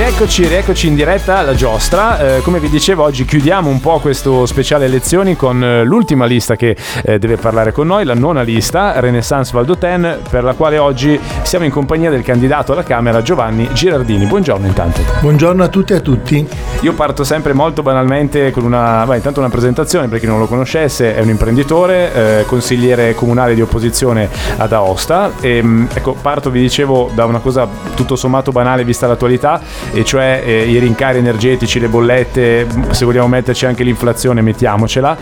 Rieccoci in diretta alla giostra. Come vi dicevo, oggi chiudiamo un po' questo speciale lezioni con l'ultima lista che deve parlare con noi, la nona lista, Renaissance Valdoten, per la quale oggi siamo in compagnia del candidato alla Camera Giovanni Girardini. Buongiorno intanto. Buongiorno a tutti e a tutti. Io parto sempre molto banalmente con una presentazione, per chi non lo conoscesse. È un imprenditore, consigliere comunale di opposizione ad Aosta. Parto, vi dicevo, da una cosa tutto sommato banale vista l'attualità, e cioè i rincari energetici, le bollette, se vogliamo metterci anche l'inflazione, mettiamocela.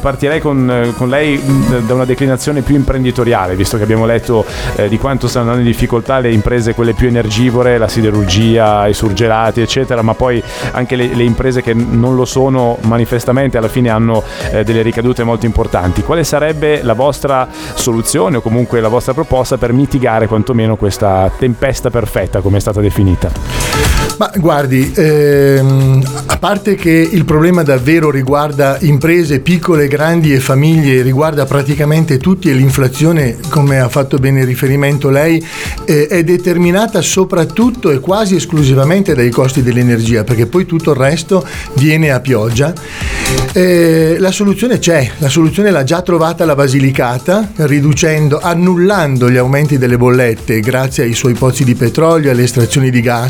Partirei con lei da una declinazione più imprenditoriale, visto che abbiamo letto di quanto stanno andando in difficoltà le imprese, quelle più energivore, la siderurgia, i surgelati, eccetera, ma poi anche le imprese che non lo sono manifestamente alla fine hanno delle ricadute molto importanti. Quale sarebbe la vostra soluzione o comunque la vostra proposta per mitigare quantomeno questa tempesta perfetta, come è stata definita? Ma guardi, a parte che il problema davvero riguarda imprese piccole, grandi e famiglie, riguarda praticamente tutti, e l'inflazione, come ha fatto bene riferimento lei, è determinata soprattutto e quasi esclusivamente dai costi dell'energia, perché poi tutto il resto viene a pioggia. La soluzione c'è, la soluzione l'ha già trovata la Basilicata, annullando gli aumenti delle bollette grazie ai suoi pozzi di petrolio, alle estrazioni di gas,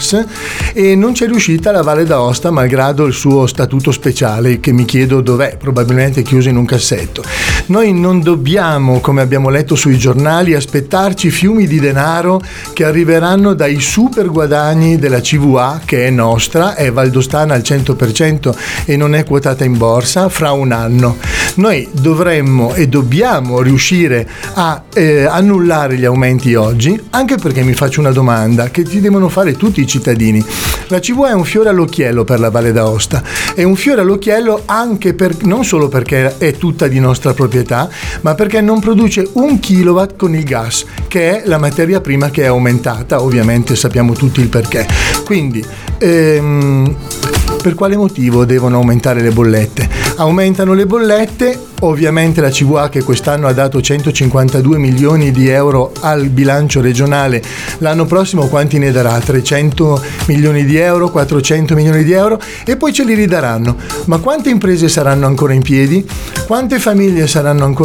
e non c'è riuscita la Valle d'Aosta malgrado il suo statuto speciale, che mi chiedo dov'è, probabilmente chiuso in un cassetto. Noi non dobbiamo, come abbiamo letto sui giornali, aspettarci fiumi di denaro che arriveranno dai super guadagni della CVA, che è nostra, è valdostana al 100% e non è quotata in borsa, fra un anno. Noi dovremmo e dobbiamo riuscire a annullare gli aumenti oggi, anche perché mi faccio una domanda che ti devono fare tutti i cittadini. La CVA è un fiore all'occhiello per la Valle d'Aosta, è un fiore all'occhiello anche non solo perché è tutta di nostra proprietà, ma perché non produce un kilowatt con il gas, che è la materia prima che è aumentata, ovviamente sappiamo tutti il perché. Quindi per quale motivo devono aumentare le bollette? Aumentano le bollette, ovviamente la CVA, che quest'anno ha dato 152 milioni di euro al bilancio regionale, l'anno prossimo quanti ne darà? 300 milioni di euro, 400 milioni di euro, e poi ce li ridaranno. Ma quante imprese saranno ancora in piedi? Quante famiglie saranno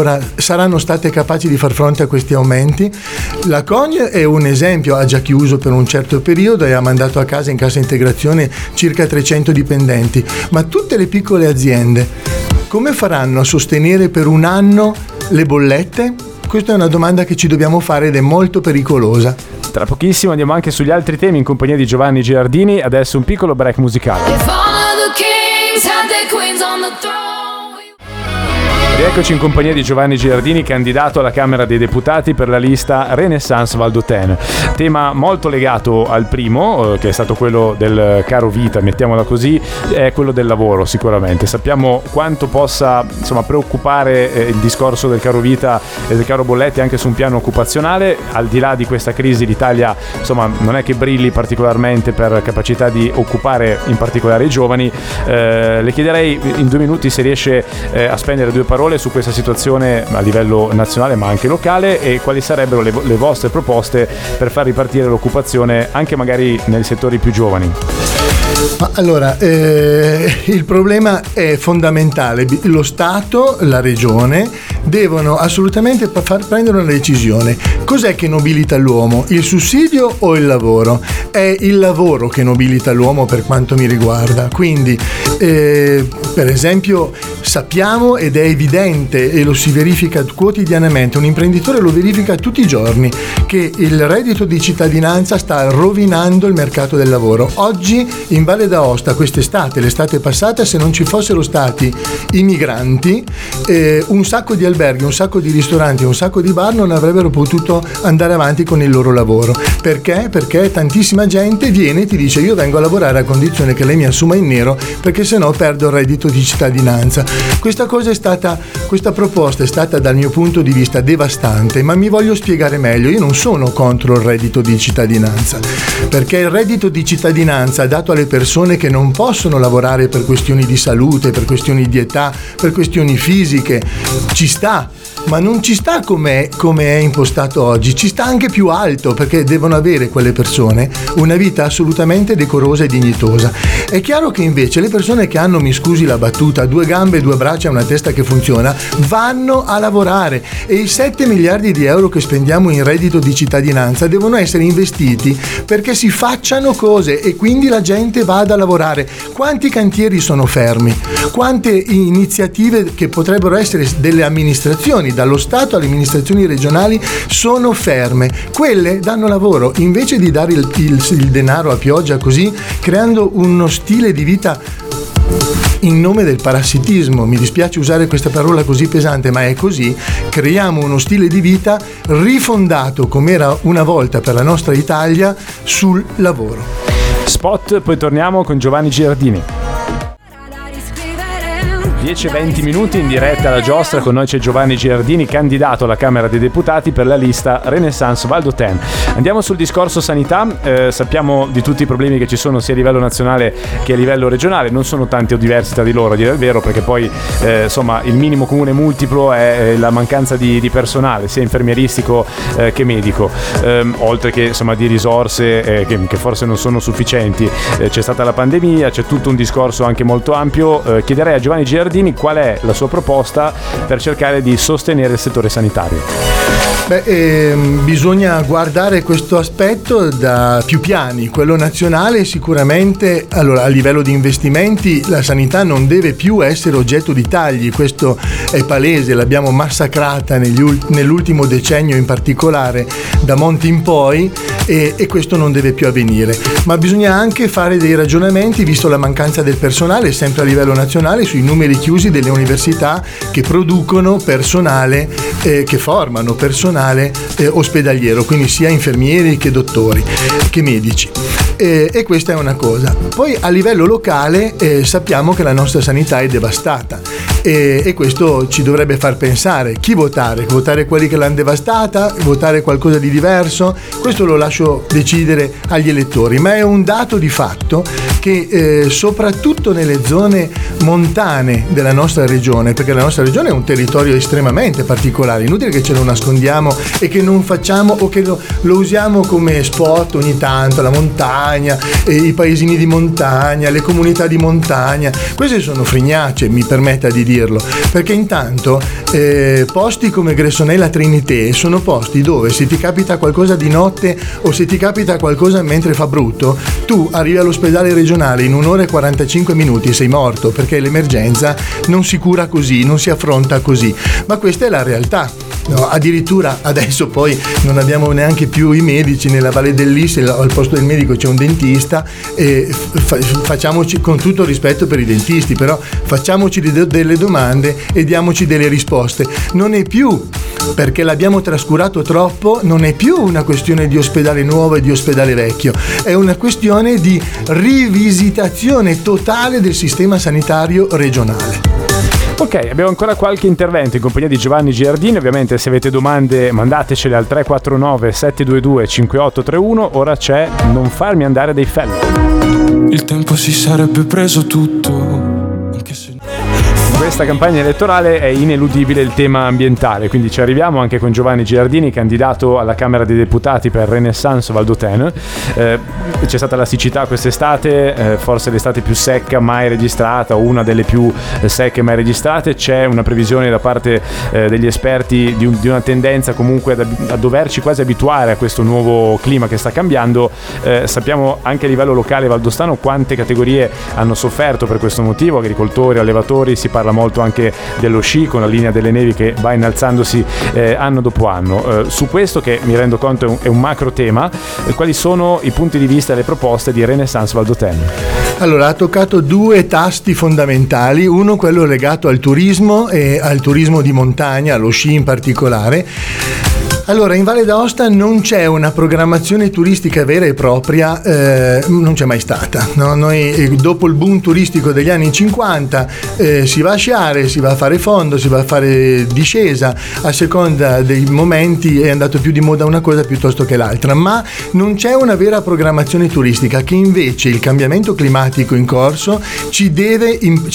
state capaci di far fronte a questi aumenti? La Cogne è un esempio, ha già chiuso per un certo periodo e ha mandato a casa in cassa integrazione circa 300 dipendenti, ma tutte le piccole aziende come faranno a sostenere per un anno le bollette? Questa è una domanda che ci dobbiamo fare ed è molto pericolosa. Tra pochissimo andiamo anche sugli altri temi in compagnia di Giovanni Girardini. Adesso un piccolo break musicale. Eccoci in compagnia di Giovanni Girardini, candidato alla Camera dei Deputati per la lista Renaissance Valdoten. Tema molto legato al primo, che è stato quello del caro vita, mettiamola così, è quello del lavoro sicuramente. Sappiamo quanto possa preoccupare il discorso del caro vita e del caro bollette anche su un piano occupazionale. Al di là di questa crisi l'Italia non è che brilli particolarmente per capacità di occupare in particolare i giovani. Le chiederei in 2 minuti se riesce a spendere 2 parole su questa situazione a livello nazionale ma anche locale, e quali sarebbero le vostre proposte per far ripartire l'occupazione anche magari nei settori più giovani. Allora, il problema è fondamentale. Lo Stato, la Regione devono assolutamente far prendere una decisione. Cos'è che nobilita l'uomo? Il sussidio o il lavoro? È il lavoro che nobilita l'uomo per quanto mi riguarda. Quindi per esempio sappiamo, ed è evidente e lo si verifica quotidianamente, un imprenditore lo verifica tutti i giorni, che il reddito di cittadinanza sta rovinando il mercato del lavoro. Oggi in Valle d'Aosta, quest'estate, l'estate passata, se non ci fossero stati i migranti, un sacco di alberghi, un sacco di ristoranti, un sacco di bar non avrebbero potuto andare avanti con il loro lavoro. Perché? Perché tantissima gente viene e ti dice: io vengo a lavorare a condizione che lei mi assuma in nero, perché sennò perdo il reddito di cittadinanza. Questa cosa è stata, questa proposta è stata dal mio punto di vista devastante, ma mi voglio spiegare meglio. Io non sono contro il reddito di cittadinanza, perché il reddito di cittadinanza dato alle persone che non possono lavorare per questioni di salute, per questioni di età, per questioni fisiche, ci sta, ma non ci sta come è impostato oggi, ci sta anche più alto, perché devono avere quelle persone una vita assolutamente decorosa e dignitosa. È chiaro che invece le persone che hanno, mi scusi la battuta, due gambe, due braccia e una testa che funziona, vanno a lavorare, e i 7 miliardi di euro che spendiamo in reddito di cittadinanza devono essere investiti perché si facciano cose e quindi la gente vada a lavorare. Quanti cantieri sono fermi? Quante iniziative che potrebbero essere delle amministrazioni, dallo Stato alle amministrazioni regionali, sono ferme? Quelle danno lavoro, invece di dare il denaro a pioggia così, creando uno stile di vita in nome del parassitismo. Mi dispiace usare questa parola così pesante, ma è così. Creiamo uno stile di vita rifondato, come era una volta per la nostra Italia, sul lavoro. Spot, poi torniamo con Giovanni Girardini. 10-20 minuti in diretta alla giostra, con noi c'è Giovanni Girardini, candidato alla Camera dei Deputati per la lista Renaissance Valdoten. Andiamo sul discorso sanità, sappiamo di tutti i problemi che ci sono sia a livello nazionale che a livello regionale, non sono tanti o diversi tra di loro a dire il vero, perché poi insomma il minimo comune multiplo è la mancanza di personale, sia infermieristico che medico, oltre che insomma di risorse che forse non sono sufficienti. C'è stata la pandemia, c'è tutto un discorso anche molto ampio, chiederei a Giovanni Girardini qual è la sua proposta per cercare di sostenere il settore sanitario? Bisogna guardare questo aspetto da più piani. Quello nazionale sicuramente, allora, a livello di investimenti la sanità non deve più essere oggetto di tagli, questo è palese, l'abbiamo massacrata nell'ultimo decennio in particolare, da Monti in poi, e questo non deve più avvenire. Ma bisogna anche fare dei ragionamenti, visto la mancanza del personale, sempre a livello nazionale, sui numeri chiusi delle università che producono personale, che formano personale ospedaliero, quindi sia infermieri che dottori che medici, e questa è una cosa. Poi a livello locale sappiamo che la nostra sanità è devastata, e questo ci dovrebbe far pensare chi votare quelli che l'hanno devastata, votare qualcosa di diverso. Questo lo lascio decidere agli elettori, ma è un dato di fatto che soprattutto nelle zone montane della nostra regione, perché la nostra regione è un territorio estremamente particolare, inutile che ce lo nascondiamo e che non facciamo, o che lo usiamo come spot ogni tanto, la montagna, i paesini di montagna, le comunità di montagna. Queste sono frignacce, mi permetta di dirlo, perché intanto posti come Gressonella Trinité sono posti dove, se ti capita qualcosa di notte o se ti capita qualcosa mentre fa brutto, tu arrivi all'ospedale regionale in 1 ora e 45 minuti e sei morto, perché l'emergenza non si cura così, non si affronta così. Ma questa è la realtà. No, addirittura adesso poi non abbiamo neanche più i medici nella Valle del Lys, al posto del medico c'è un dentista, e facciamoci, con tutto rispetto per i dentisti, però facciamoci delle domande e diamoci delle risposte. Non è più, perché l'abbiamo trascurato troppo, non è più una questione di ospedale nuovo e di ospedale vecchio, è una questione di rivisitazione totale del sistema sanitario regionale. Ok, abbiamo ancora qualche intervento in compagnia di Giovanni Girardini. Ovviamente se avete domande mandatecele al 349 722 5831. Ora c'è Non farmi andare dei felli. Il tempo si sarebbe preso tutto, anche se... In questa campagna elettorale è ineludibile il tema ambientale, quindi ci arriviamo anche con Giovanni Girardini, candidato alla Camera dei Deputati per Renaissance Valdoten. C'è stata la siccità quest'estate, forse l'estate più secca mai registrata, o una delle più secche mai registrate. C'è una previsione da parte degli esperti di una tendenza comunque a doverci quasi abituare a questo nuovo clima che sta cambiando. Sappiamo anche a livello locale valdostano quante categorie hanno sofferto per questo motivo: agricoltori, allevatori, si parla molto anche dello sci, con la linea delle nevi che va innalzandosi anno dopo anno. Su questo, che mi rendo conto è un macro tema, quali sono i punti di vista e le proposte di Renaissance Valdoten? Allora, ha toccato due tasti fondamentali: uno, quello legato al turismo e al turismo di montagna, allo sci in particolare, Allora, in Valle d'Aosta non c'è una programmazione turistica vera e propria, non c'è mai stata, no? Noi, dopo il boom turistico degli anni 50, si va a sciare, si va a fare fondo, si va a fare discesa, a seconda dei momenti è andato più di moda una cosa piuttosto che l'altra, ma non c'è una vera programmazione turistica, che invece il cambiamento climatico in corso ci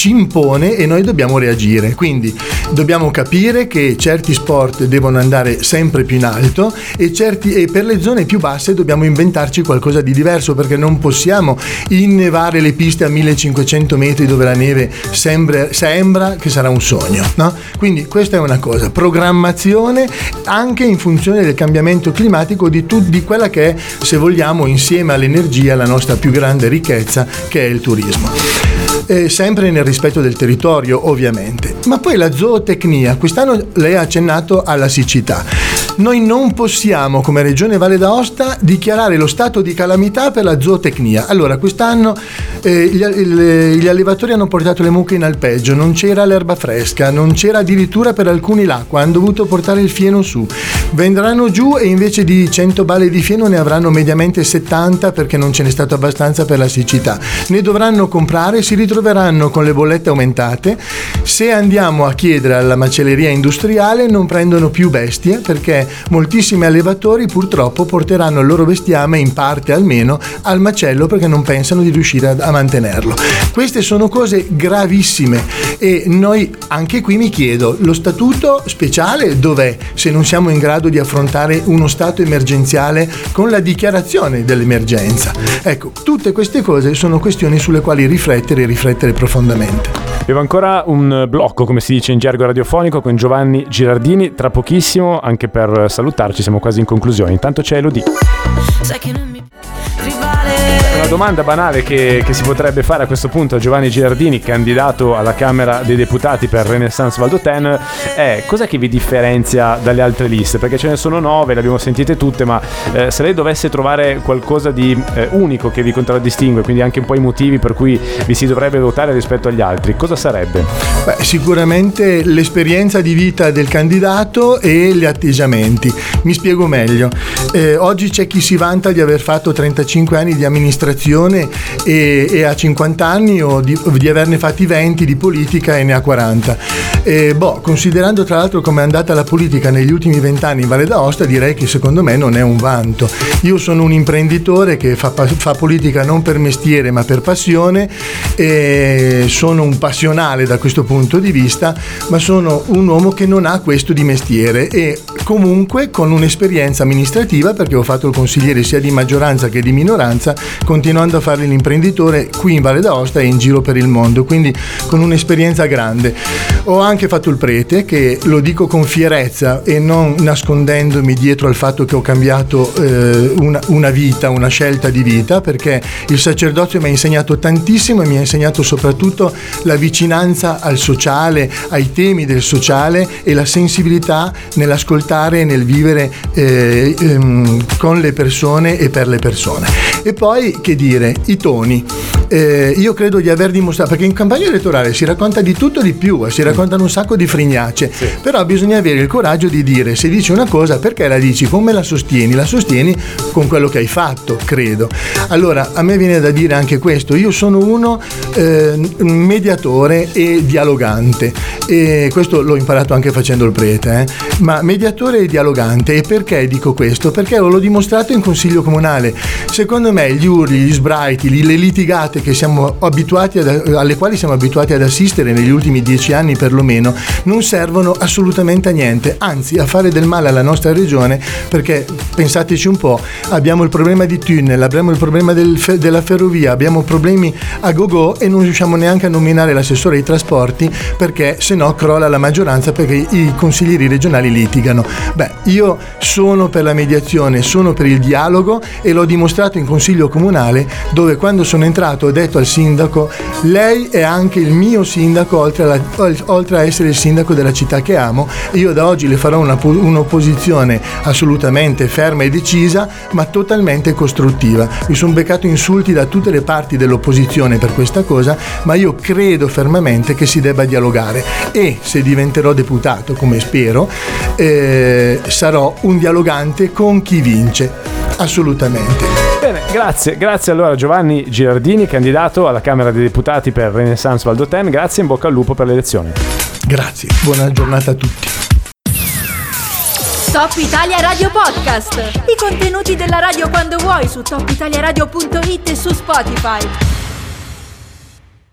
impone, e noi dobbiamo reagire. Quindi dobbiamo capire che certi sport devono andare sempre più in alto e per le zone più basse dobbiamo inventarci qualcosa di diverso, perché non possiamo innevare le piste a 1500 metri dove la neve sembra che sarà un sogno, no? Quindi questa è una cosa, programmazione anche in funzione del cambiamento climatico, di quella che è, se vogliamo, insieme all'energia, la nostra più grande ricchezza, che è il turismo. Sempre nel rispetto del territorio, ovviamente. Ma poi la zootecnia, quest'anno lei ha accennato alla siccità. Noi non possiamo, come Regione Valle d'Aosta, dichiarare lo stato di calamità per la zootecnia. Allora, quest'anno gli allevatori hanno portato le mucche in alpeggio, non c'era l'erba fresca, non c'era addirittura per alcuni l'acqua, hanno dovuto portare il fieno su. Vendranno giù e invece di 100 balle di fieno ne avranno mediamente 70, perché non ce n'è stato abbastanza per la siccità. Ne dovranno comprare, si ritroveranno con le bollette aumentate. Se andiamo a chiedere alla macelleria industriale non prendono più bestie, perché moltissimi allevatori purtroppo porteranno il loro bestiame, in parte almeno, al macello, perché non pensano di riuscire a mantenerlo. Queste sono cose gravissime, e noi anche qui mi chiedo, lo statuto speciale dov'è, se non siamo in grado di affrontare uno stato emergenziale con la dichiarazione dell'emergenza? Ecco, tutte queste cose sono questioni sulle quali riflettere profondamente. Abbiamo ancora un blocco, come si dice in gergo radiofonico, con Giovanni Girardini tra pochissimo, anche per salutarci, siamo quasi in conclusione. Intanto c'è Elodie. Una domanda banale che si potrebbe fare a questo punto a Giovanni Girardini, candidato alla Camera dei Deputati per Renaissance Valdoten, è: cos'è che vi differenzia dalle altre liste? Perché ce ne sono 9, le abbiamo sentite tutte, ma se lei dovesse trovare qualcosa di unico che vi contraddistingue, quindi anche un po' i motivi per cui vi si dovrebbe votare rispetto agli altri, cosa sarebbe? Beh, sicuramente l'esperienza di vita del candidato e gli atteggiamenti. Mi spiego meglio. Oggi c'è chi si vanta di aver fatto 35 anni di amministrazione e a 50 anni, o di averne fatti 20 di politica e ne ha 40. Considerando tra l'altro come è andata la politica negli ultimi 20 anni in Valle d'Aosta, direi che secondo me non è un vanto. Io sono un imprenditore che fa politica non per mestiere ma per passione, e sono un passionale da questo punto di vista, ma sono un uomo che non ha questo di mestiere, e comunque con un'esperienza amministrativa, perché ho fatto il consigliere sia di maggioranza che di minoranza, continuando a fare l'imprenditore qui in Valle d'Aosta e in giro per il mondo, quindi con un'esperienza grande. Ho anche fatto il prete, che lo dico con fierezza e non nascondendomi dietro al fatto che ho cambiato una vita, una scelta di vita, perché il sacerdozio mi ha insegnato tantissimo, e mi ha insegnato soprattutto la vicinanza al sociale, ai temi del sociale, e la sensibilità nell'ascoltare e nel vivere con le persone e per le persone. E poi, che dire, i toni. Io credo di aver dimostrato, perché in campagna elettorale si racconta di tutto di più, si raccontano un sacco di frignacce, sì. Però bisogna avere il coraggio di dire, se dici una cosa, perché la dici, come la sostieni? La sostieni con quello che hai fatto, credo. Allora, a me viene da dire anche questo, io sono uno mediatore e dialogante, e questo l'ho imparato anche facendo il prete, ma mediatore e dialogante. E perché dico questo? Perché l'ho dimostrato in consiglio comunale. Secondo me gli urli, gli sbraiti, le litigate che siamo abituati alle quali siamo abituati ad assistere negli ultimi 10 anni perlomeno non servono assolutamente a niente, anzi a fare del male alla nostra regione, perché pensateci un po', abbiamo il problema di tunnel, abbiamo il problema della ferrovia, abbiamo problemi a go-go e non riusciamo neanche a nominare l'assessore ai trasporti, perché se no crolla la maggioranza, perché i consiglieri regionali litigano. Beh, io sono per la mediazione, sono per il dialogo, e l'ho dimostrato in consiglio comunale, comunale, dove quando sono entrato ho detto al sindaco: lei è anche il mio sindaco, oltre a essere il sindaco della città che amo. Io da oggi le farò un'opposizione assolutamente ferma e decisa, ma totalmente costruttiva. Mi sono beccato insulti da tutte le parti dell'opposizione per questa cosa, ma io credo fermamente che si debba dialogare, e se diventerò deputato, come spero, sarò un dialogante con chi vince, assolutamente. Bene, grazie allora Giovanni Girardini, candidato alla Camera dei Deputati per Renaissance Valdoten. Grazie, in bocca al lupo per le elezioni. Grazie, buona giornata a tutti. Top Italia Radio Podcast. I contenuti della radio quando vuoi su topitaliaradio.it e su Spotify.